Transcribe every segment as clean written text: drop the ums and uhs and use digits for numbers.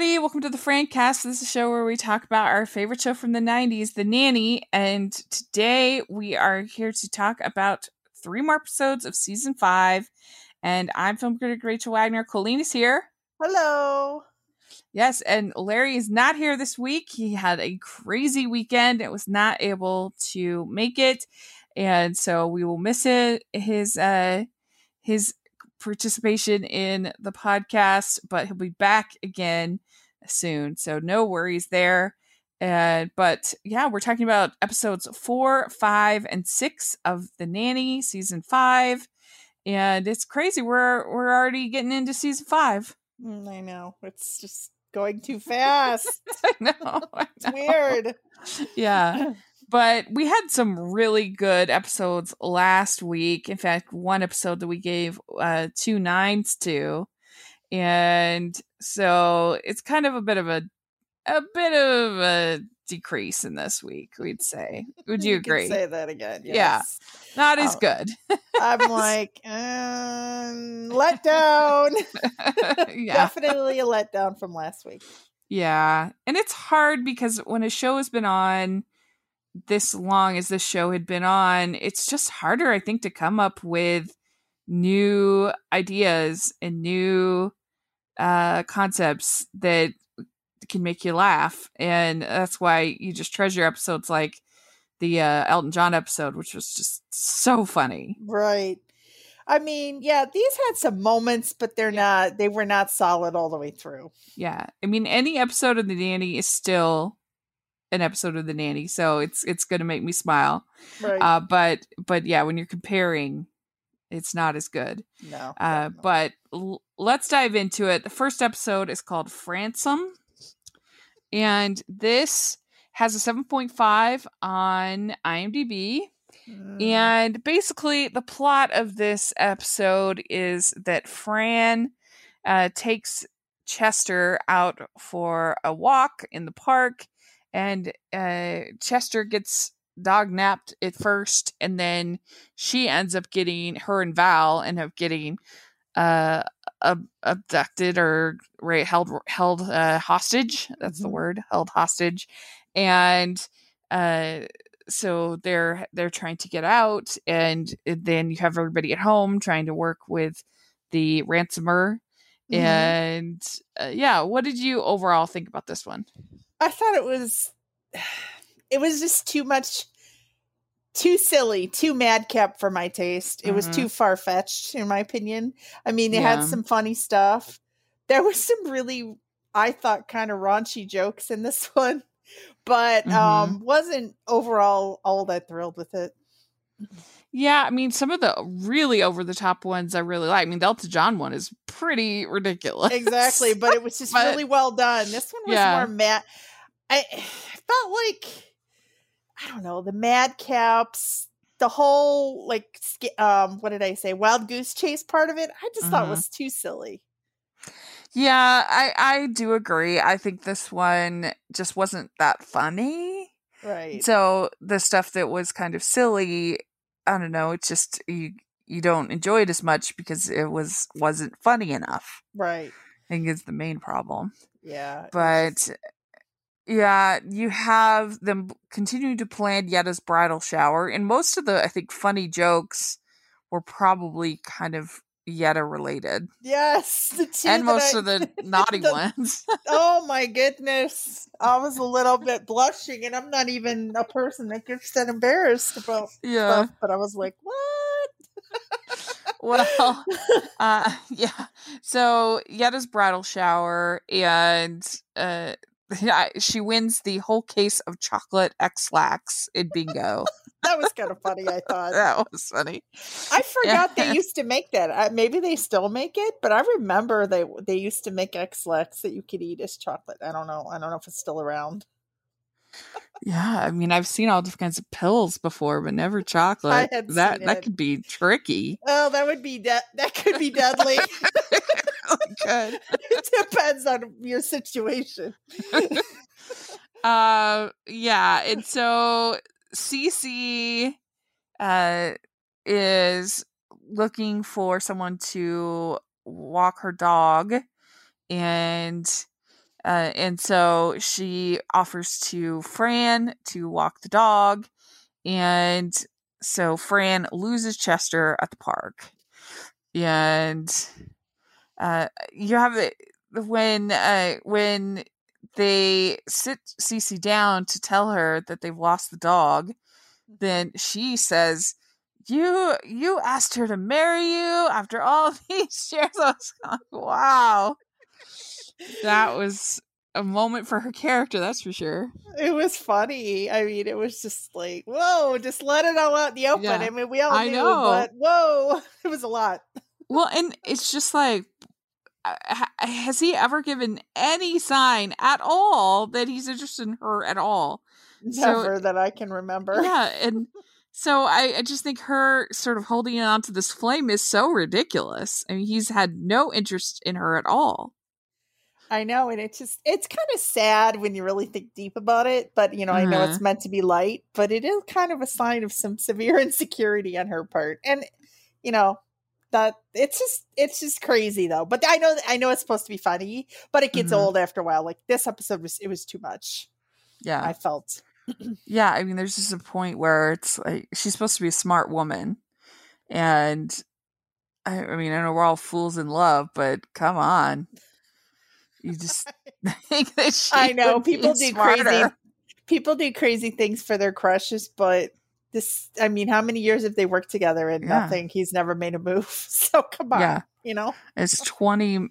everybody. Welcome to the Fran Cast. This is a show where we talk about our favorite show from the 90s, The Nanny. And today we are here to talk about 3 more episodes of season 5. And I'm film critic Rachel Wagner. Colleen is here. Hello. Yes, and Larry is not here this week. He had a crazy weekend and was not able to make it. And so we will miss it, his participation in the podcast, but he'll be back again soon, so no worries there. But yeah, we're talking about episodes 4, 5, and 6 of The Nanny season 5, and it's crazy. We're already getting into season 5. I know, it's just going too fast. I know. It's weird. Yeah. But we had some really good episodes last week. In fact, one episode that we gave 2 9s to, and so it's kind of a bit of a decrease in this week, we'd say. Would you agree? Say that again. Yes. Yeah, not as good. I'm like, let down. Yeah. Definitely a letdown from last week. Yeah, and it's hard because when a show has been on this long as this show had been on, it's just harder, I think, to come up with new ideas and new concepts that can make you laugh. And that's why you just treasure episodes like the Elton John episode, which was just so funny. Right. I mean, yeah, these had some moments, but they were not solid all the way through. Yeah. I mean, any episode of The Nanny is still an episode of The Nanny, so it's going to make me smile. Right. But yeah, when you're comparing, it's not as good. No. But let's dive into it. The first episode is called Fransom, and this has a 7.5 on IMDb. And basically, the plot of this episode is that Fran takes Chester out for a walk in the park. And Chester gets dog napped at first, and then she ends up getting, her and Val end up getting abducted or held hostage. That's the word, held hostage. And so they're trying to get out, and then you have everybody at home trying to work with the ransomer. Mm-hmm. And yeah, what did you overall think about this one? I thought it was just too much, too silly, too madcap for my taste. It was too far-fetched, in my opinion. I mean, it had some funny stuff. There was some really, I thought, kind of raunchy jokes in this one, but wasn't overall all that thrilled with it. Yeah, I mean, some of the really over-the-top ones I really like. I mean, the Elton John one is pretty ridiculous. Exactly, but it was just really well done. This one was more mad. I felt like, I don't know, the madcaps, the whole, like, what did I say? Wild goose chase part of it. I just thought it was too silly. Yeah, I do agree. I think this one just wasn't that funny. Right. So the stuff that was kind of silly, I don't know, it's just you don't enjoy it as much because it wasn't funny enough. Right. I think it's the main problem. Yeah. But yeah, you have them continuing to plan Yetta's bridal shower. And most of the, I think, funny jokes were probably kind of Yetta related. Yes. And most of the naughty ones. Oh, my goodness. I was a little bit blushing, and I'm not even a person that gets that embarrassed about stuff. But I was like, what? Well, yeah. So Yetta's bridal shower, and she wins the whole case of chocolate x-lax in bingo. That was kind of funny, I thought. That was funny. I forgot they used to make that. Maybe they still make it, but I remember they used to make x-lax that you could eat as chocolate. I don't know. I don't know if it's still around. Yeah, I mean, I've seen all different kinds of pills before, but never chocolate. That could be tricky. Oh, that would be that could be deadly. Good. It depends on your situation. Yeah, and so Cece is looking for someone to walk her dog, and And so she offers to Fran to walk the dog. And so Fran loses Chester at the park. And you have it when they sit Cece down to tell her that they've lost the dog, then she says, you asked her to marry you after all these years. I was like, wow. That was a moment for her character, that's for sure. It was funny. I mean, it was just like, whoa, just let it all out in the open. Yeah. I mean, we all knew, but whoa, it was a lot. Well, and it's just like, has he ever given any sign at all that he's interested in her at all? Never that I can remember. Yeah, and so I just think her sort of holding on to this flame is so ridiculous. I mean, he's had no interest in her at all. I know, and it's kind of sad when you really think deep about it, but you know, I know it's meant to be light, but it is kind of a sign of some severe insecurity on her part. And you know, that it's just crazy though. But I know it's supposed to be funny, but it gets old after a while. Like this episode was too much. Yeah. I felt. Yeah, I mean there's just a point where it's like she's supposed to be a smart woman. And I mean, I know we're all fools in love, but come on. You just think that she I know people do smarter. People do crazy things for their crushes, but this, I mean, how many years have they worked together and nothing? He's never made a move. So come on, you know, it's 20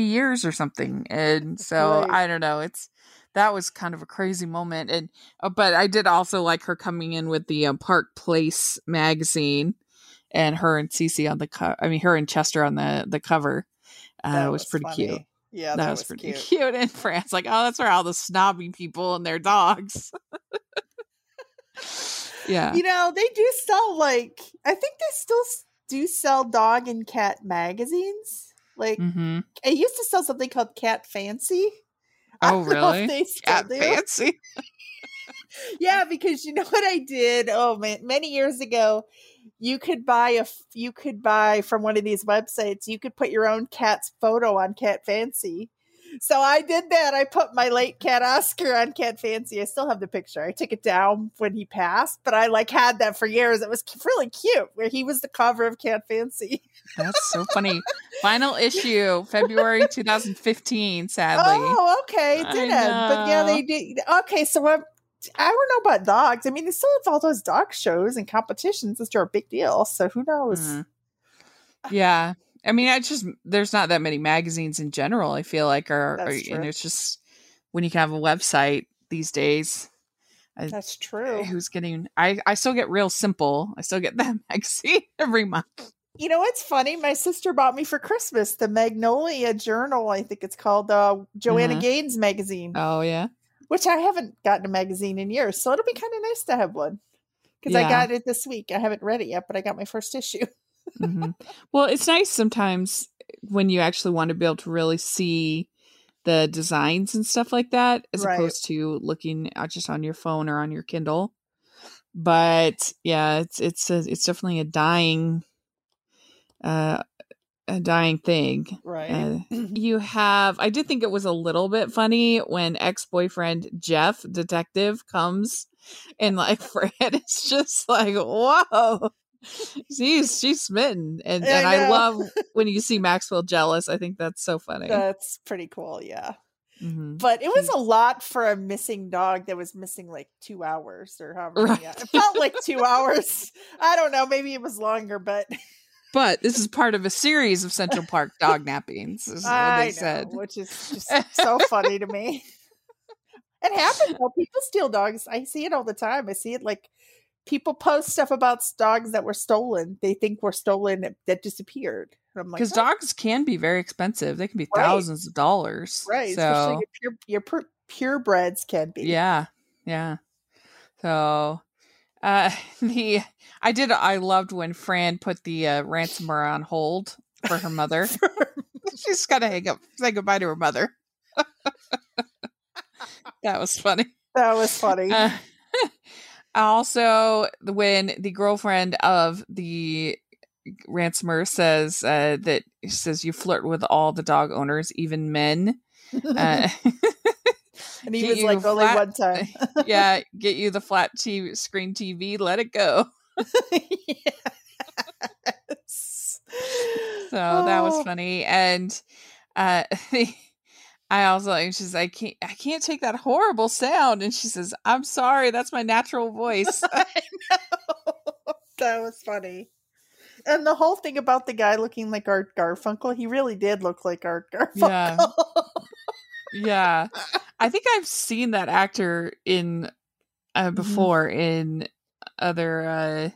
years or something. And so right. I don't know. That was kind of a crazy moment. And, but I did also like her coming in with the Park Place magazine and her and Cece on the cover. I mean, her and Chester on the cover. It was pretty funny. Cute. Yeah, that was pretty cute. And Fran's like, oh, that's where all the snobby people and their dogs. Yeah. You know, they do sell, like, I think they still do sell dog and cat magazines. Like, it used to sell something called Cat Fancy. Oh, really? They still Cat do. Fancy? Yeah, because you know what I did? Oh, man, many years ago. You could buy from one of these websites, you could put your own cat's photo on Cat Fancy. So I did that. I put my late cat Oscar on Cat Fancy. I still have the picture. I took it down when he passed, but I like had that for years. It was really cute where he was the cover of Cat Fancy. That's so funny. Final issue, February 2015, sadly. Oh, okay. It didn't. But yeah, they did. Okay. So I don't know about dogs. I mean, they still have all those dog shows and competitions. Those are a big deal. So who knows? Yeah. I mean, there's not that many magazines in general. I feel like and it's just when you can have a website these days. That's true. I still get Real Simple. I still get that magazine every month. You know, it's funny. My sister bought me for Christmas the Magnolia Journal. I think it's called Joanna Gaines magazine. Oh, yeah. Which I haven't gotten a magazine in years. So it'll be kind of nice to have one. Because I got it this week. I haven't read it yet, but I got my first issue. Well, it's nice sometimes when you actually want to be able to really see the designs and stuff like that. As opposed to looking just on your phone or on your Kindle. But yeah, it's definitely a dying thing. Right. I did think it was a little bit funny when ex-boyfriend Jeff, detective, comes and like Fran is just like, whoa, she's smitten. And I love when you see Maxwell jealous. I think that's so funny. That's pretty cool. Yeah. But it was a lot for a missing dog that was missing like 2 hours or however. Right. Yeah. It felt like 2 hours. I don't know. Maybe it was longer, But this is part of a series of Central Park dog nappings, is what they said. Which is just so funny to me. It happens. Well, people steal dogs. I see it all the time. I see it like people post stuff about dogs that were stolen. They think were stolen that disappeared. Because dogs can be very expensive. They can be thousands of dollars. Right. So. Especially your purebreds can be. Yeah. Yeah. So... I loved when Fran put the ransomware on hold for her mother. She's got to say goodbye to her mother. That was funny. Also, when the girlfriend of the ransomware says you flirt with all the dog owners, even men. And he was like, only one time. Yeah, get you the flat screen TV, let it go. Yes. So that was funny. And I also, she's like, I can't take that horrible sound. And she says, I'm sorry, that's my natural voice. I know. That was funny. And the whole thing about the guy looking like Art Garfunkel, he really did look like Art Garfunkel. Yeah. Yeah. I think I've seen that actor in before in other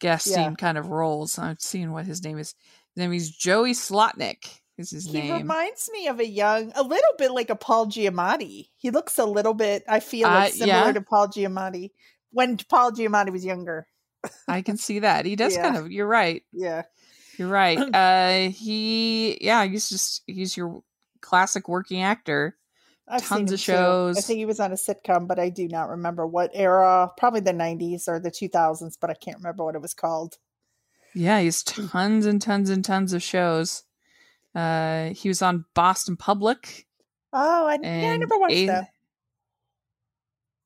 guest scene kind of roles. I've seen what his name is. His name is Joey Slotnick. Is his name? He reminds me of a little bit like a Paul Giamatti. He looks a little bit. I feel like similar to Paul Giamatti when Paul Giamatti was younger. I can see that. He does kind of. You're right. Yeah, you're right. He's your classic working actor. I've tons of shows. Too. I think he was on a sitcom, but I do not remember what era. Probably the 90s or the 2000s, but I can't remember what it was called. Yeah, he's tons and tons and tons of shows. He was on Boston Public. Oh, I never watched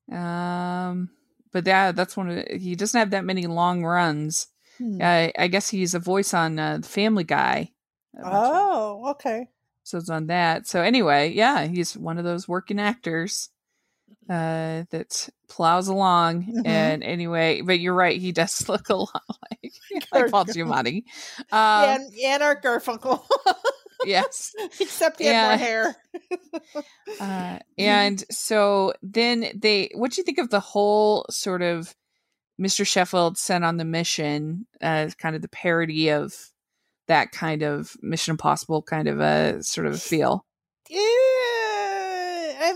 that. But that's one of he doesn't have that many long runs. I guess he's a voice on The Family Guy. Oh, okay. So it's on that. So anyway, yeah, he's one of those working actors that plows along. And anyway, but you're right, he does look a lot like Paul Giamatti. And Art Garfunkel. Yes. Except he had more hair. And so then what do you think of the whole sort of Mr. Sheffield sent on the mission as kind of the parody of that kind of Mission Impossible kind of a sort of feel? Yeah, I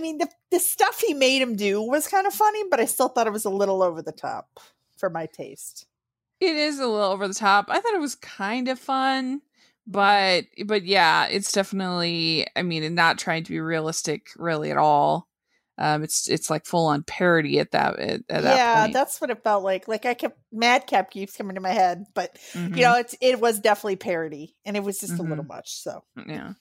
mean the stuff he made him do was kind of funny, but I still thought it was a little over the top for my taste. It is a little over the top. I thought it was kind of fun, but yeah, it's definitely, I mean, not trying to be realistic really at all. It's like full on parody at that point. Yeah, that's what it felt like. Like Madcap keeps coming to my head, but it was definitely parody, and it was just a little much. So yeah.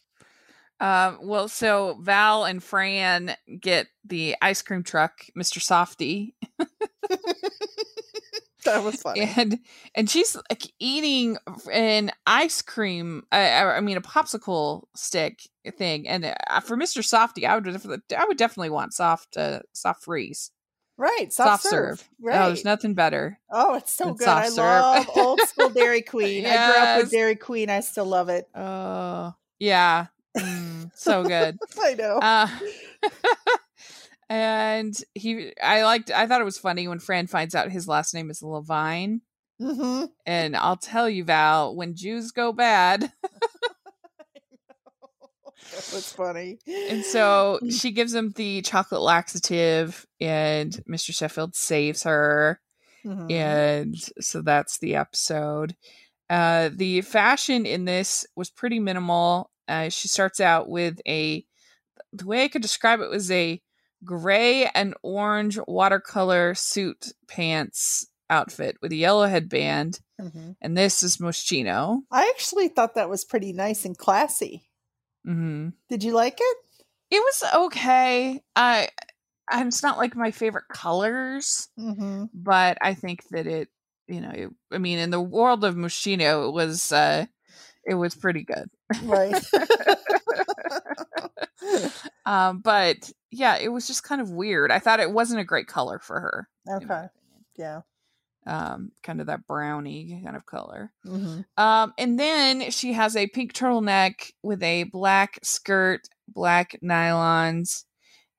Well, so Val and Fran get the ice cream truck, Mr. Softee. That was funny, and she's like eating an ice cream. I mean, a popsicle stick thing. And for Mr. Softee, I would definitely want soft freeze, right? Soft serve. Right. Oh, there's nothing better. Oh, it's so good. I love old school Dairy Queen. Yes. I grew up with Dairy Queen. I still love it. Oh, yeah, so good. I know. And I thought it was funny when Fran finds out his last name is Levine. And I'll tell you, Val, when Jews go bad. That was funny. And so she gives him the chocolate laxative, and Mr. Sheffield saves her. And so that's the episode. The fashion in this was pretty minimal. She starts out with the way I could describe it was a gray and orange watercolor suit pants outfit with a yellow headband. And this is Moschino. I actually thought that was pretty nice and classy. Did you like it? It was okay. It's not like my favorite colors, but I think that in the world of Moschino, it was pretty good. Right. But yeah, it was just kind of weird. I thought it wasn't a great color for her. Okay. Yeah. Kind of that browny kind of color. And then she has a pink turtleneck with a black skirt, black nylons,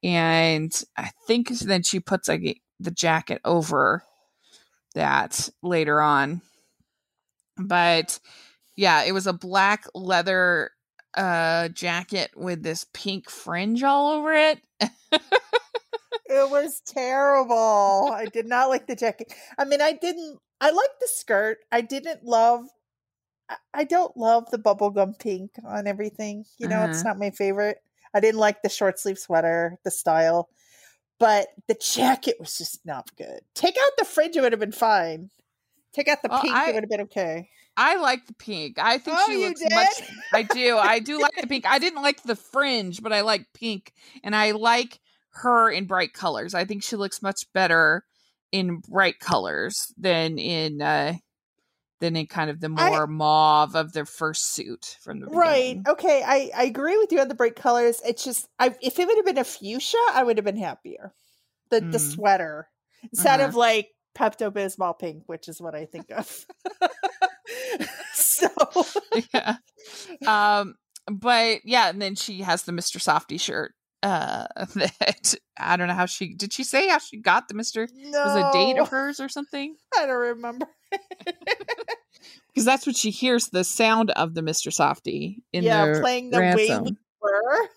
and I think then she puts the jacket over that later on. But yeah, it was a black leather jacket with this pink fringe all over it. It was terrible. I did not like the jacket. I mean, I liked the skirt. I don't love the bubblegum pink on everything. It's not my favorite. I didn't like the short sleeve sweater, the style, but the jacket was just not good. Take out the fringe, it would have been fine. Take out the pink, it would have been okay. I like the pink. I think she looks much. I do. I do like the pink. I didn't like the fringe, but I like pink, and I like her in bright colors. I think she looks much better in bright colors than in kind of the more mauve of their first suit from the beginning. Right. Okay, I agree with you on the bright colors. It's just if it would have been a fuchsia, I would have been happier. The sweater instead of like Pepto-Bismol pink, which is what I think of. So yeah. But yeah, and then she has the Mr. Softee shirt. That I don't know how she say how she got the Mr. No. Was a date of hers or something? I don't remember. Because that's what she hears the sound of the Mr. Softee in the playing the way we were.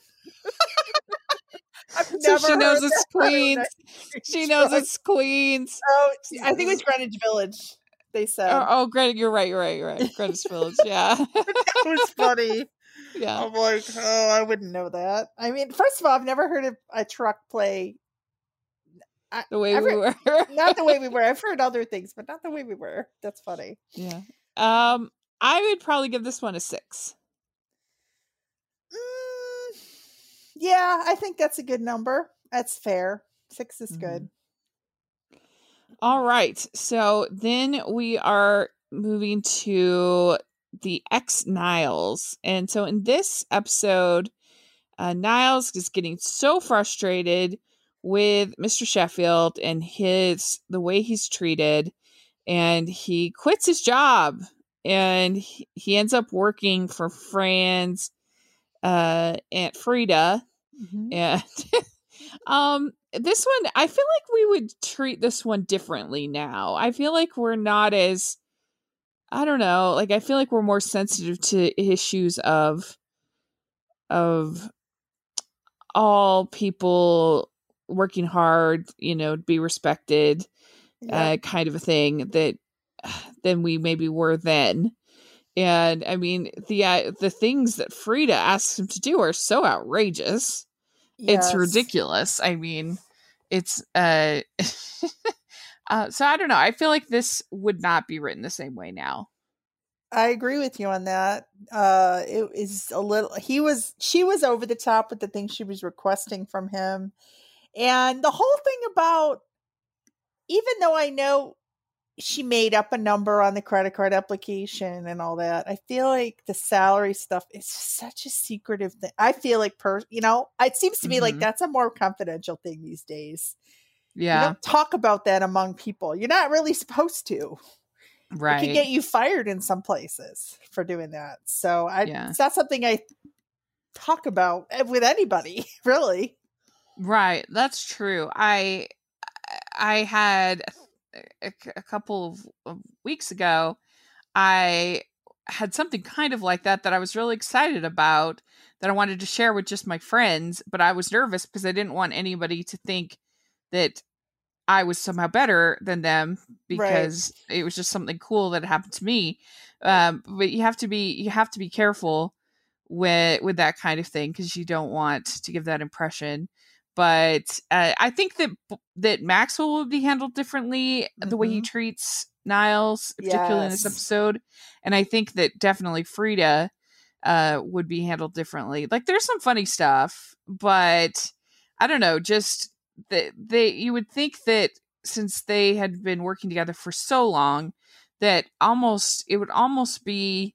So she knows it's Queens. She knows it's Queens. Oh, I think it was Greenwich Village. They said. Oh, Greenwich! You're right. Greenwich Village. Yeah, that was funny. Yeah, I'm like, I wouldn't know that. I mean, first of all, I've never heard of a truck play. Not the way we were. I've heard other things, but not the way we were. That's funny. Yeah. I would probably give this one a 6. Yeah, I think that's a good number. That's fair. 6 is good. All right. So then we are moving to the ex Niles. And so in this episode, Niles is getting so frustrated with Mr. Sheffield and the way he's treated. And he quits his job and he ends up working for Fran's Aunt Frida. And this one, I feel like we would treat this one differently now. I feel like we're not as, I don't know, like I feel like we're more sensitive to issues of all people working hard, you know, be respected, kind of a thing than we maybe were then. And I mean, the things that Frida asks him to do are so outrageous. Yes. It's ridiculous. I mean, it's so I don't know. I feel like this would not be written the same way now. I agree with you on that. It is a little. She was over the top with the things she was requesting from him, and the whole thing about. Even though I know. She made up a number on the credit card application and all that. I feel like the salary stuff is such a secretive thing. I feel like, it seems to me like that's a more confidential thing these days. Yeah. You don't talk about that among people. You're not really supposed to. Right. It can get you fired in some places for doing that. So it's not something I talk about with anybody, really. Right. That's true. I had... A couple of weeks ago, I had something kind of like that I was really excited about that I wanted to share with just my friends, but I was nervous because I didn't want anybody to think that I was somehow better than them because it was just something cool that happened to me. But you have to be careful with that kind of thing because you don't want to give that impression. But I think that Maxwell will be handled differently the way he treats Niles, particularly in this episode. And I think that definitely Frida would be handled differently. Like there's some funny stuff, but I don't know. Just that you would think that since they had been working together for so long, that it would almost be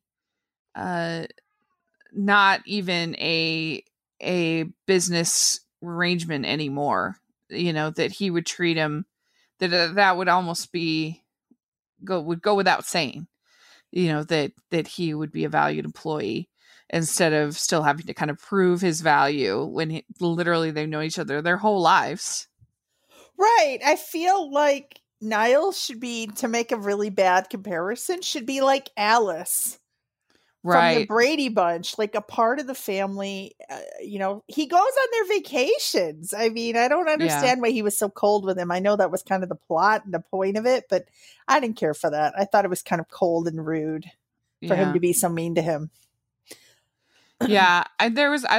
not even a business arrangement anymore, you know, that he would treat him that would almost be would go without saying, you know, that he would be a valued employee instead of still having to kind of prove his value when literally they've known each other their whole lives. Right. I feel like Niles should be, to make a really bad comparison, should be like Alice. Right. From the Brady Bunch, like a part of the family, you know, he goes on their vacations. I mean, I don't understand why he was so cold with him. I know that was kind of the plot and the point of it, but I didn't care for that. I thought it was kind of cold and rude for him to be so mean to him. Yeah. I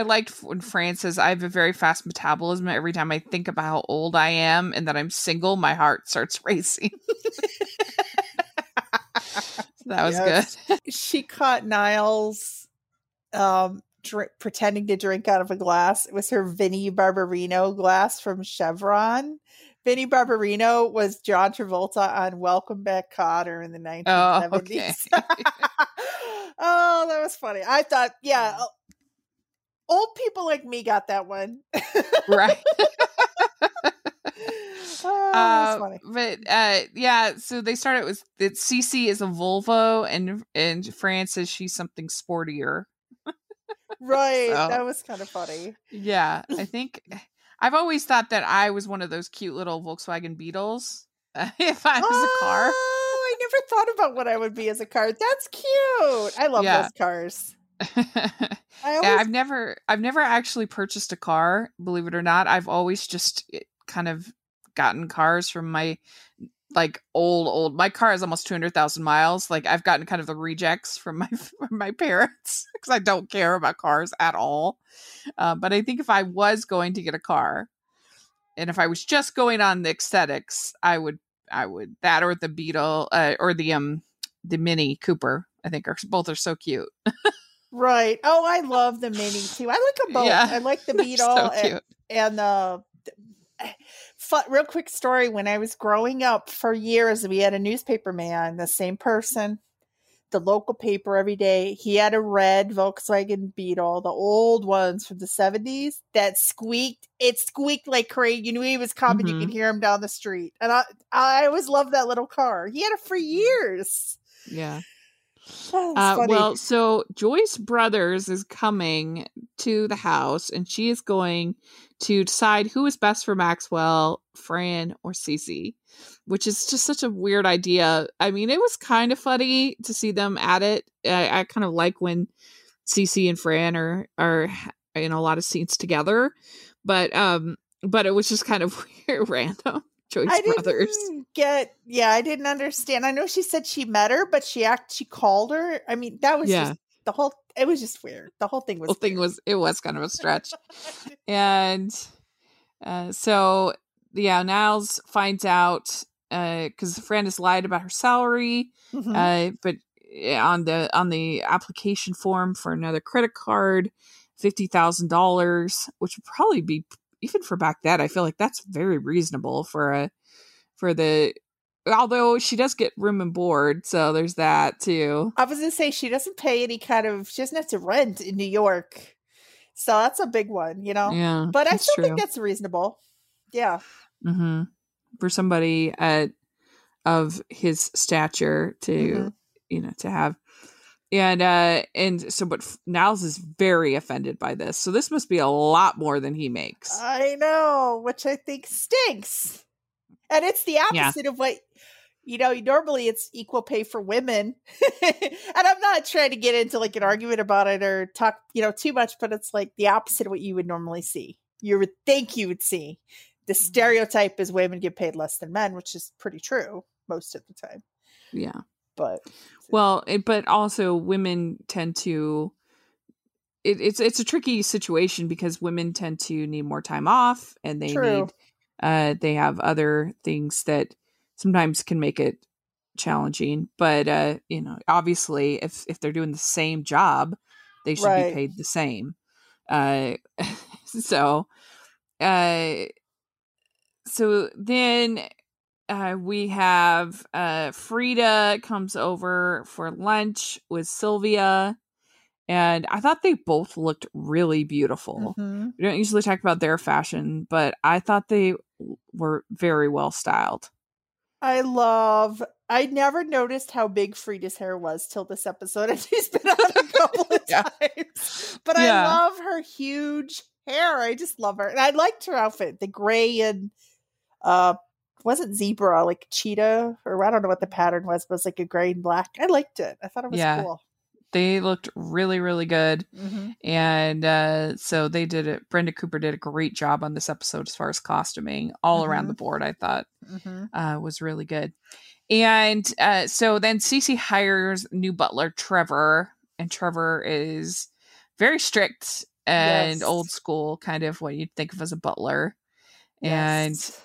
liked when Fran says, I have a very fast metabolism. Every time I think about how old I am and that I'm single, my heart starts racing. That was good. She caught Niles pretending to drink out of a glass. It was her Vinnie Barbarino glass from Chevron. Vinnie Barbarino was John Travolta on Welcome Back, Kotter in the 1970s. Oh, okay. Oh, that was funny. I thought, yeah, old people like me got that one. Right. That's funny. But yeah, so they started with that Cece is a Volvo and Fran says she's something sportier. Right. So, that was kind of funny. Yeah. I think I've always thought that I was one of those cute little Volkswagen Beetles if I was a car. Oh, I never thought about what I would be as a car. That's cute. I love those cars. I've never actually purchased a car, believe it or not. I've always just kind of gotten cars from my like old. My car is almost 200,000 miles. Like I've gotten kind of the rejects from my parents because I don't care about cars at all. But I think if I was going to get a car, and if I was just going on the aesthetics, I would that or the Beetle or the Mini Cooper. I think both are so cute. Right. Oh, I love the Mini too. I like them both. Yeah, I like the Beetle real quick story. When I was growing up, for years we had a newspaper man, the same person, the local paper every day. He had a red Volkswagen Beetle, the old ones from the 70s that squeaked. It squeaked like crazy. You knew he was coming. Mm-hmm. You could hear him down the street. And I always loved that little car. He had it for years. Yeah. Well, so Joyce Brothers is coming to the house and she is going to decide who is best for Maxwell, Fran, or Cece, which is just such a weird idea. I mean, it was kind of funny to see them at it. I kind of like when Cece and Fran are in a lot of scenes together, but it was just kind of weird, random. Joyce Brothers. I didn't understand. I know she said she met her, but she called her. I mean, that was just it was just weird. The whole thing was it was kind of a stretch. And Niles finds out because Fran has lied about her salary, mm-hmm. But on the application form for another credit card, $50,000, which would probably be. Even for back then, I feel like that's very reasonable although she does get room and board, so there's that too. I was gonna say she doesn't pay any kind of, she doesn't have to rent in New York, so that's a big one, you know. Yeah, but I still think that's reasonable. Yeah, mm-hmm. For somebody of his stature to mm-hmm. To have. But Niles is very offended by this. So this must be a lot more than he makes. I know, which I think stinks. And it's the opposite of what, normally it's equal pay for women. And I'm not trying to get into like an argument about it or talk, too much, but it's like the opposite of what you would normally see. You would think you would see. The stereotype is women get paid less than men, which is pretty true most of the time. Yeah. But also women tend to it's a tricky situation because women tend to need more time off and they need they have other things that sometimes can make it challenging, but obviously if they're doing the same job they should be paid the same. We have Frida comes over for lunch with Sylvia, and I thought they both looked really beautiful. Mm-hmm. We don't usually talk about their fashion, but I thought they were very well styled. I never noticed how big Frida's hair was till this episode, and she's been on a couple of times. But I love her huge hair. I just love her, and I liked her outfit, the gray and wasn't zebra, like cheetah, or I don't know what the pattern was, but it was like a gray and black. I liked it. I thought it was cool. They looked really, really good. Mm-hmm. And so they did it. Brenda Cooper did a great job on this episode as far as costuming all mm-hmm. around the board. I thought was really good. And so then Cece hires new butler Trevor, and Trevor is very strict and old school, kind of what you'd think of as a butler. Yes.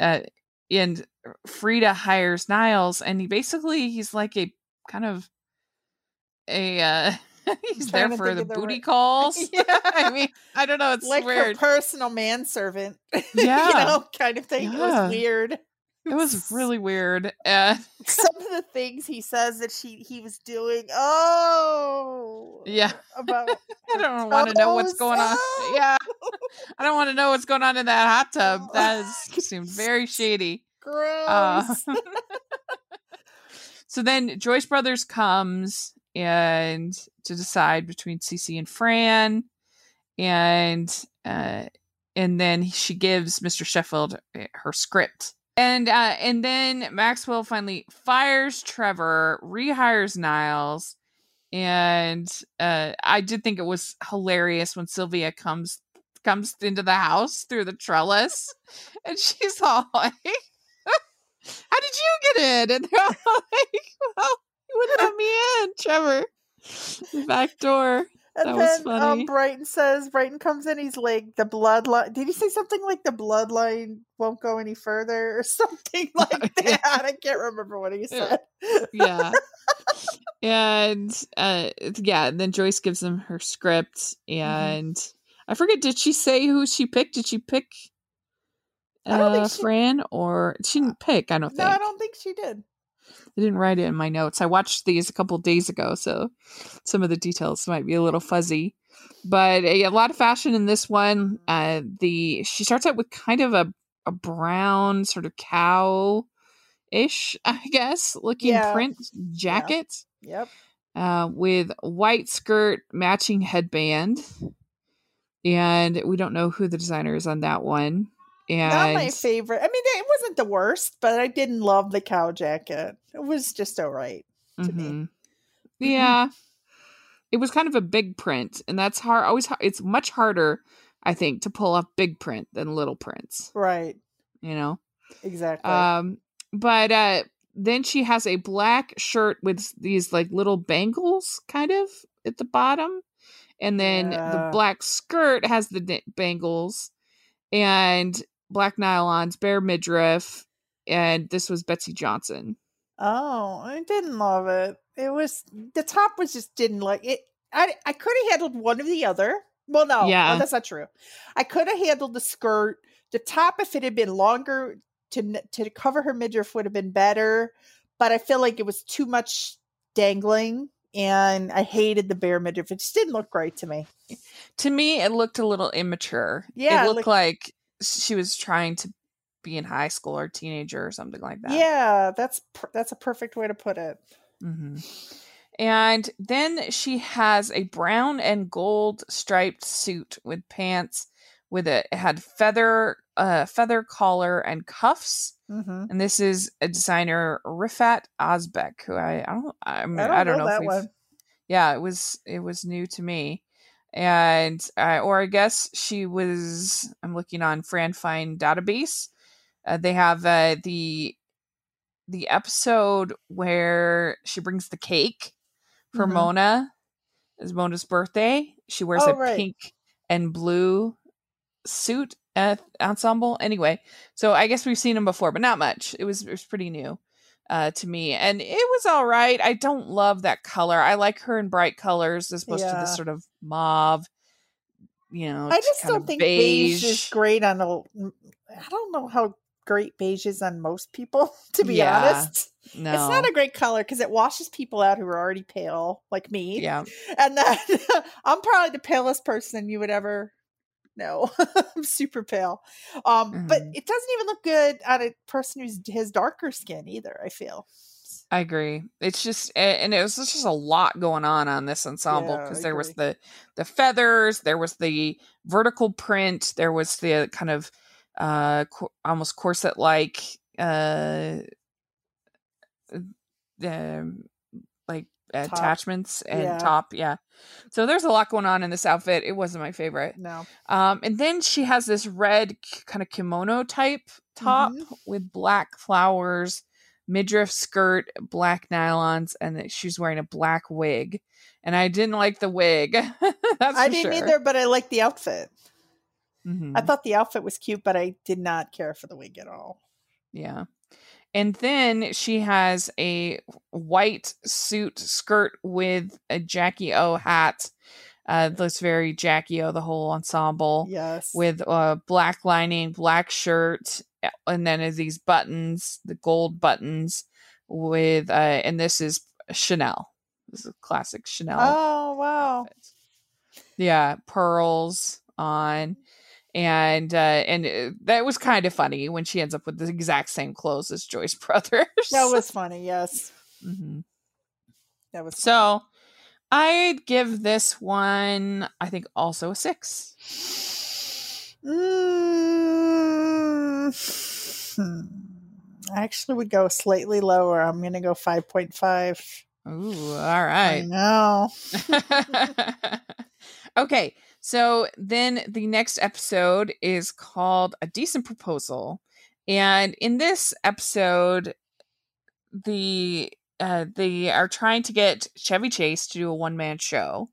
And Frida hires Niles, and he's like a kind of a he's there for the booty calls. Yeah. I mean, I don't know. It's like weird. Her personal manservant. Yeah. You know, kind of thing. Yeah. It was weird. It was really weird. Some of the things he says that he was doing. Oh, yeah. About I don't want to know what's going on. Yeah, I don't want to know what's going on in that hot tub. That seemed very shady. Gross. So then Joyce Brothers comes and to decide between Cece and Fran, and then she gives Mr. Sheffield her script. And then Maxwell finally fires Trevor, rehires Niles, and I did think it was hilarious when Sylvia comes into the house through the trellis, and she's all like, "How did you get in?" And they're all like, "Well, you wouldn't let me in, Trevor." The back door. And that was funny. Brighton comes in, he's like, the bloodline. Did he say something like the bloodline won't go any further or something like that? I can't remember what he said. Yeah. And and then Joyce gives him her script and I forget, did she say who she picked? Did she pick Fran or she didn't pick, I don't think. No, I don't think she did. I didn't write it in my notes. I watched these a couple of days ago, so some of the details might be a little fuzzy. But a lot of fashion in this one. She starts out with kind of a brown sort of cow-ish, I guess, looking print jacket. Yeah. Yep. With white skirt, matching headband. And we don't know who the designer is on that one. And not my favorite. I mean, it wasn't the worst, but I didn't love the cow jacket. It was just all right to me. Yeah. It was kind of a big print, and that's hard. It's much harder, I think, to pull off big print than little prints. Right. You know? Exactly. But then she has a black shirt with these like little bangles kind of at the bottom. And then the black skirt has the bangles and black nylons, bare midriff, and this was Betsy Johnson. Oh, I didn't love it. It was, the top was just didn't like it. I could have handled one or the other. Well, no, yeah. That's not true. I could have handled the skirt. The top, if it had been longer to cover her midriff, would have been better. But I feel like it was too much dangling, and I hated the bare midriff. It just didn't look right to me. To me, it looked a little immature. Yeah, it looked like she was trying to be in high school or teenager or something like that. Yeah, that's a perfect way to put it. Mm-hmm. And then she has a brown and gold striped suit with pants. It had feather collar and cuffs. Mm-hmm. And this is a designer, Rifat Ozbek, who I don't know if we've... Yeah, it was new to me. And or I guess she was, I'm looking on Fran Fine database. They have the episode where she brings the cake for Mona. It's Mona's birthday. She wears a pink and blue suit ensemble. Anyway, so I guess we've seen him before, but not much. It was pretty new to me, and it was all right. I don't love that color. I like her in bright colors as opposed to this sort of mauve. You know, I just don't think beige is great on I don't know how great beige is on most people. To be honest, no, it's not a great color because it washes people out who are already pale, like me. Yeah, and then I'm probably the palest person you would ever. No, I'm super pale. But it doesn't even look good on a person who has darker skin either, I feel. I agree. It's just, and it was just a lot going on this ensemble because there was the feathers, there was the vertical print, there was the kind of almost corset-like attachments and top. Yeah. So there's a lot going on in this outfit. It wasn't my favorite. No. And then she has this red kind of kimono type top with black flowers, midriff skirt, black nylons, and she's wearing a black wig. And I didn't like the wig. I didn't either, but I liked the outfit. Mm-hmm. I thought the outfit was cute, but I did not care for the wig at all. Yeah. And then she has a white suit skirt with a Jackie O hat. Looks very Jackie O, the whole ensemble. Yes. With a black lining, black shirt, and then these buttons, the gold buttons with, and this is Chanel. This is a classic Chanel. Oh, wow. Outfit. Yeah. Pearls on. And that was kind of funny when she ends up with the exact same clothes as Joyce Brothers. That was funny. Yes. Mm-hmm. That was so funny. I'd give this one, I think, also a 6. I actually would go slightly lower. I'm going to go 5.5. Ooh, all right. I know. Okay. So then the next episode is called A Decent Proposal. And in this episode, they are trying to get Chevy Chase to do a one-man show.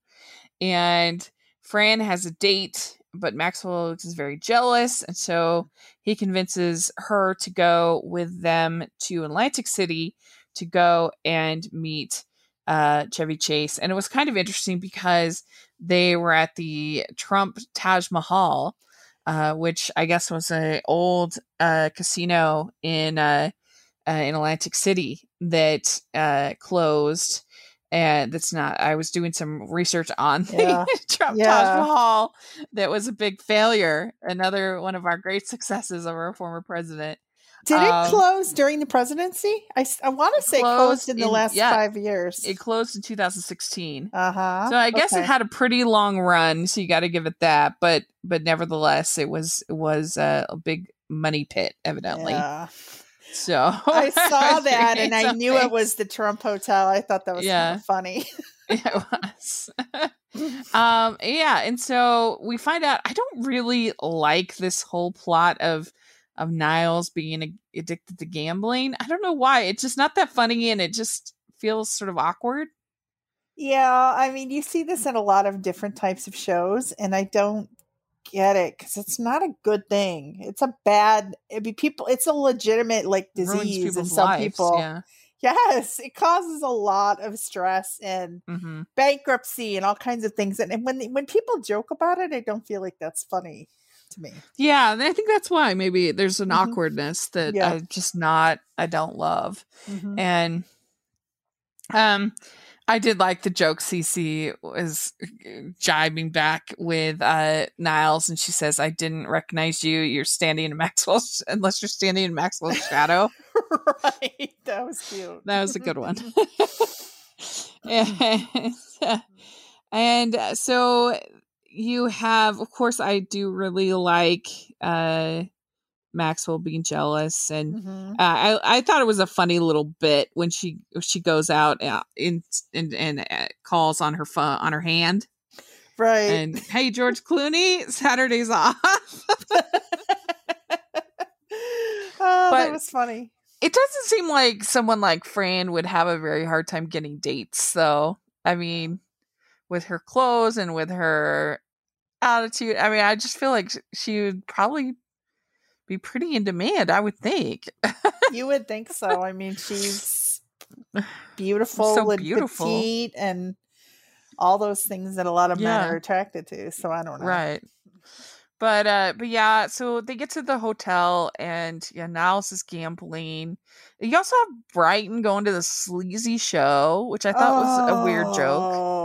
And Fran has a date, but Maxwell is very jealous. And so he convinces her to go with them to Atlantic City to go and meet Chevy Chase. And it was kind of interesting because they were at the Trump Taj Mahal, which I guess was an old casino in Atlantic City that closed. And that's not, I was doing some research on the Trump Taj Mahal that was a big failure. Another one of our great successes of our former president. Did it close during the presidency? I want to say closed in the last 5 years. It closed in 2016. So I guess it had a pretty long run. So you got to give it that. But nevertheless, it was a big money pit, evidently. Yeah. So I saw that and I knew it was the Trump Hotel. I thought that was kind of funny. It was. And so we find out, I don't really like this whole plot of Niles being addicted to gambling. I don't know why. It's just not that funny and it just feels sort of awkward. Yeah. I mean, you see this in a lot of different types of shows and I don't get it because it's not a good thing. It's a bad, it's a legitimate disease in some lives, people. Yeah. Yes. It causes a lot of stress and bankruptcy and all kinds of things. And when people joke about it, I don't feel like that's funny to me. Yeah, and I think that's why maybe there's an awkwardness that I don't love. Mm-hmm. And I did like the joke Cece was jibing back with Niles and she says, I didn't recognize you. You're standing in Maxwell's unless you're standing in Maxwell's shadow. Right. That was cute. That was a good one. And so you have, of course, I do really like Maxwell being jealous, and I thought it was a funny little bit when she goes out and calls on her phone on her hand, right? And hey, George Clooney, Saturday's off. That was funny. It doesn't seem like someone like Fran would have a very hard time getting dates, though. I mean, with her clothes and with her attitude. I mean, I just feel like she would probably be pretty in demand, I would think. You would think so. I mean, she's beautiful, so petite, and all those things that a lot of men are attracted to. So I don't know. Right. But yeah, so they get to the hotel and Niles is gambling. You also have Brighton going to the sleazy show, which I thought was a weird joke.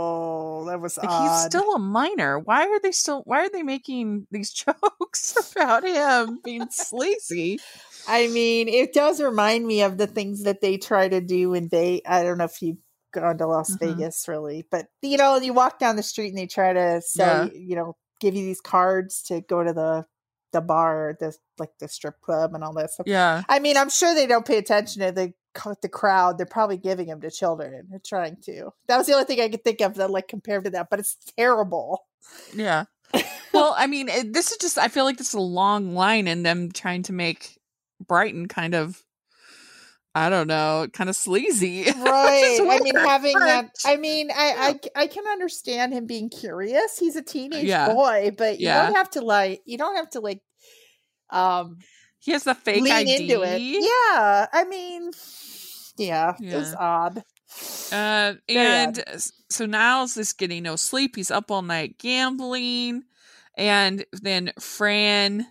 That was odd. He's still a minor. Why are they making these jokes about him being sleazy? I mean, it does remind me of the things that they try to do in Vegas. I don't know if you've gone to Las Vegas really, but you walk down the street and they try to sell give you these cards to go to the bar, the strip club and all that stuff. Yeah. I mean, I'm sure they don't pay attention to the crowd. They're probably giving them to children. They're trying to. That was the only thing I could think of that compared to that, but it's terrible. Yeah. Well, I mean, this is just, I feel like this is a long line and them trying to make Brighton kind of, I don't know, kind of sleazy. Right. I mean, having that, I can understand him being curious. He's a teenage boy, but you don't have to like He has the fake lean ID. Into it. Yeah. I mean, yeah. It was odd. And so Niles is getting no sleep. He's up all night gambling. And then Fran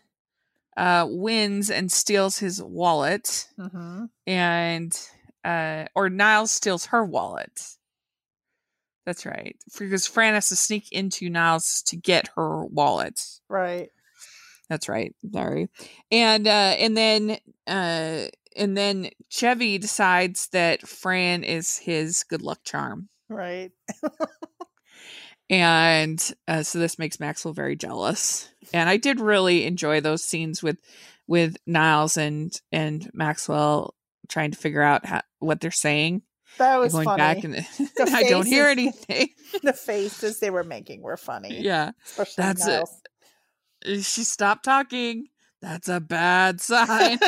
wins and steals his wallet. Mm-hmm. And, or Niles steals her wallet. That's right. Because Fran has to sneak into Niles to get her wallet. Right. That's right. Sorry. And then Chevy decides that Fran is his good luck charm. Right. And so this makes Maxwell very jealous. And I did really enjoy those scenes with Niles and Maxwell trying to figure out what they're saying. That was going funny. Back and faces, I don't hear anything. The faces they were making were funny. Yeah. Especially that's Niles. It. She stopped talking. That's a bad sign.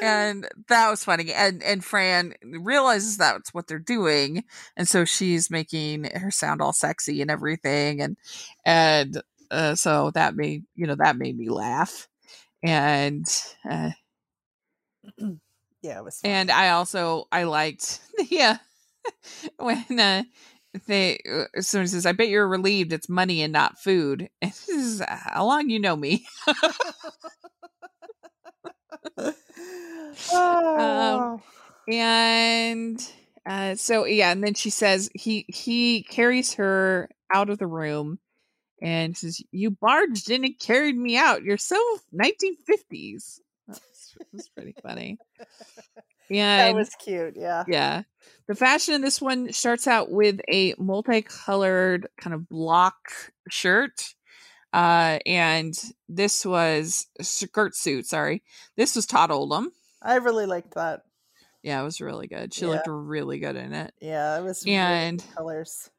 And that was funny. And Fran realizes that's what they're doing. And so she's making her sound all sexy and everything. And so that made me laugh. And yeah, it was fun. And I liked when someone says, I bet you're relieved it's money and not food. And this is how long you know me. And then she says he carries her out of the room and says, you barged in and carried me out. You're so 1950s. It's pretty funny. And that was cute. Yeah. The fashion in this one starts out with a multicolored kind of block shirt. And this was a skirt suit. Sorry. This was Todd Oldham. I really liked that. Yeah, it was really good. She looked really good in it. Yeah, it was really colors.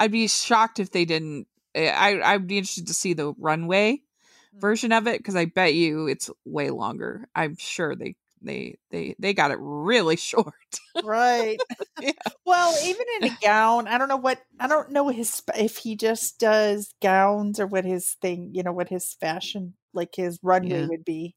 I'd be shocked if they didn't. I'd be interested to see the runway version of it, because I bet you it's way longer. I'm sure they got it really short. Right. Yeah. Well, even in a gown, I don't know if he just does gowns or what his thing, what his fashion, like his runway would be,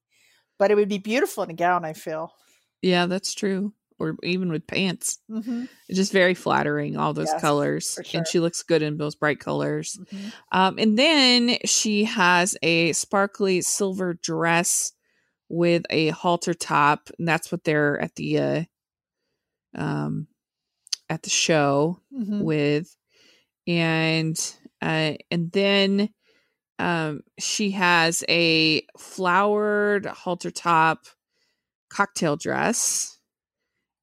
but it would be beautiful in a gown, I feel. Yeah, that's true. Or even with pants. Mm-hmm. It's just very flattering, all those colors. Sure. And she looks good in those bright colors. Mm-hmm. And then she has a sparkly silver dress with a halter top. And that's what they're at the show with. And then she has a flowered halter top cocktail dress.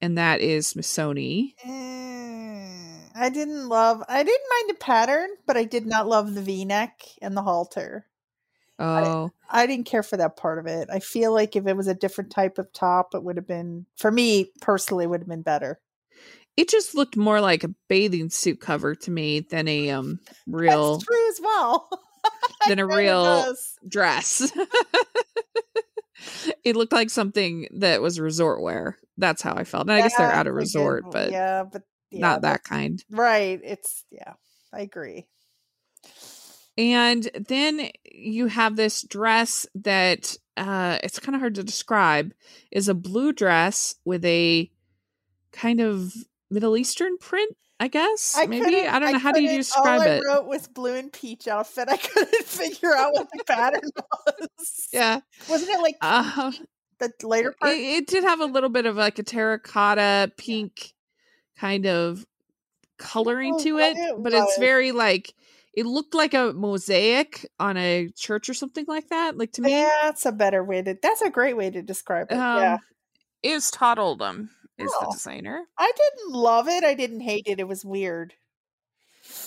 And that is Missoni. I didn't mind the pattern, but I did not love the V-neck and the halter. Oh, I didn't care for that part of it. I feel like if it was a different type of top, it would have been, for me personally, would have been better. It just looked more like a bathing suit cover to me than a real. That's true as well. Than a real dress. It looked like something that was resort wear. That's how I felt. And I guess they're at a resort, but not that kind. Right. I agree. And then you have this dress that it's kind of hard to describe, is a blue dress with a kind of Middle Eastern print, I guess. Maybe. I don't know. How do you describe it? All I wrote was blue and peach outfit. I couldn't figure out what the pattern was. Yeah. Wasn't it like the later part? It did have a little bit of like a terracotta pink kind of coloring to it, but it's very like, it looked like a mosaic on a church or something like that. Like to me, that's a great way to describe it. It was Todd Oldham. Is the designer. I didn't love it. I didn't hate it. It was weird.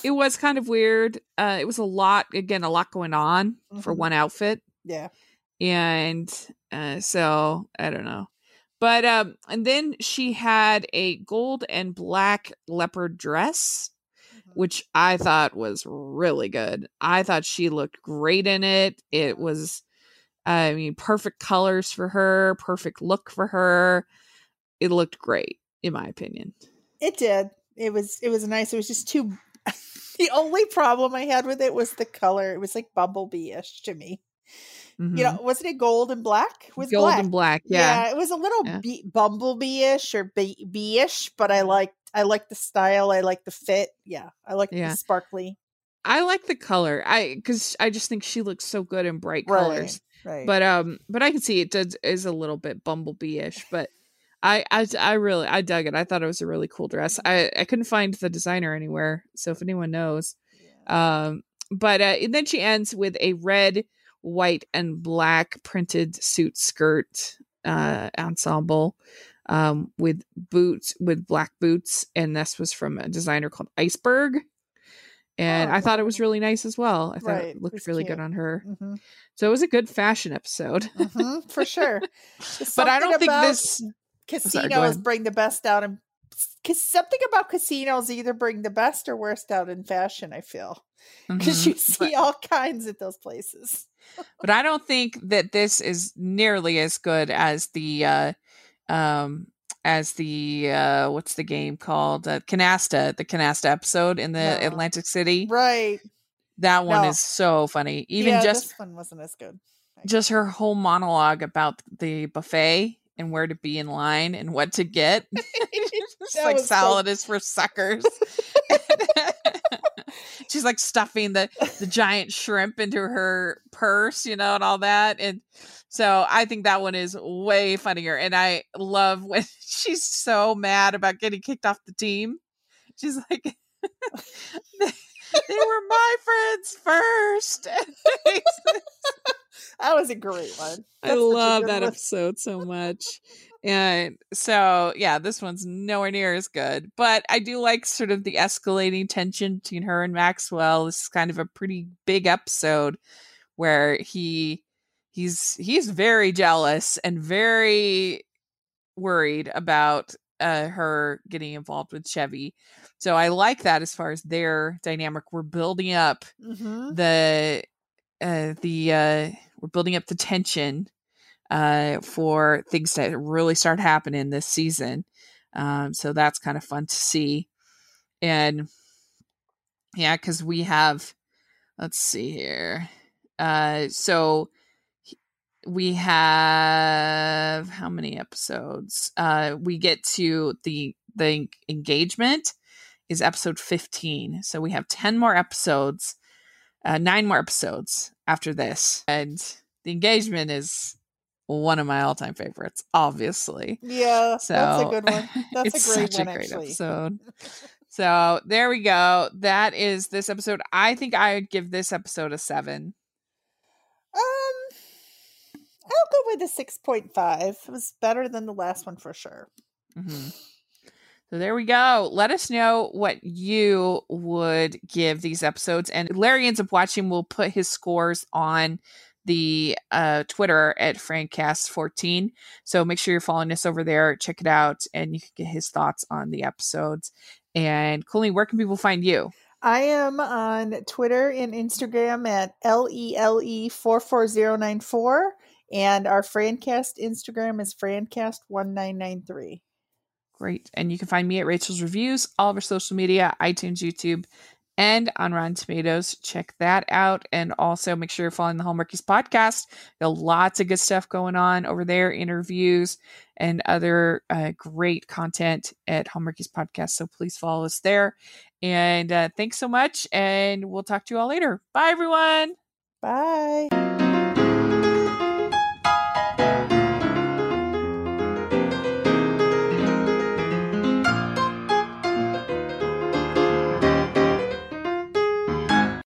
It was kind of weird. It was a lot going on for one outfit. Yeah. And so I don't know. But and then she had a gold and black leopard dress, which I thought was really good. I thought she looked great in it. It was, perfect colors for her, perfect look for her. It looked great, in my opinion. It did. It was nice. It was just too. The only problem I had with it was the color. It was like bumblebee-ish to me. Mm-hmm. You know, wasn't it gold and black? With gold black. And black, yeah. Yeah, it was a little bumblebee-ish or bee-ish, but I liked the style. I liked the fit. Yeah, I liked the sparkly. I like the color. Because I just think she looks so good in bright colors. Right. But I can see it is a little bit bumblebee-ish, but I really dug it. I thought it was a really cool dress. I couldn't find the designer anywhere, so if anyone knows. Yeah. And then she ends with a red, white, and black printed suit skirt ensemble with black boots, and this was from a designer called Iceberg. And I thought it was really nice as well. I thought it looked really cute. Good on her. Mm-hmm. So it was a good fashion episode. Mm-hmm, for sure. But I don't think this casinos bring the best out. And because something about casinos either bring the best or worst out in fashion, I feel. Because you see all kinds at those places. But I don't think that this is nearly as good as the... what's the game called? Canasta, the Canasta episode in the Atlantic City. Right. That one is so funny. Even this one wasn't as good. Just her whole monologue about the buffet and where to be in line and what to get. It's like salad is for suckers. She's like stuffing the giant shrimp into her purse, you know, and all that. And so I think that one is way funnier. And I love when she's so mad about getting kicked off the team. She's like, they were my friends first. That was a great one. That's I love that episode so much. And so, yeah, this one's nowhere near as good. But I do like sort of the escalating tension between her and Maxwell. This is kind of a pretty big episode where he's very jealous and very worried about her getting involved with Chevy. So I like that as far as their dynamic. We're building up the tension for things that really start happening this season. So that's kind of fun to see. And yeah, because we have, let's see here. So we have how many episodes? We get to the engagement is episode 15. So we have 10 more episodes, 9 more episodes after this. And the engagement is one of my all-time favorites, obviously. Yeah, so, that's a good one. That's it's a great such one, a great actually. Episode. So there we go. That is this episode. I think I would give this episode a 7. I'll go with a 6.5. It was better than the last one for sure. Mm-hmm. So there we go. Let us know what you would give these episodes. And Larry ends up watching. We'll put his scores on the Twitter at FranCast14. So make sure you're following us over there. Check it out. And you can get his thoughts on the episodes. And Colleen, where can people find you? I am on Twitter and Instagram at LELE44094. And our FranCast Instagram is FranCast1993. Great. And you can find me at Rachel's Reviews, all of our social media, iTunes, YouTube, and on Rotten Tomatoes. Check that out. And also make sure you're following the Hallmarkies podcast. There's lots of good stuff going on over there, interviews and other great content at Hallmarkies podcast. So please follow us there. And thanks so much. And we'll talk to you all later. Bye, everyone. Bye.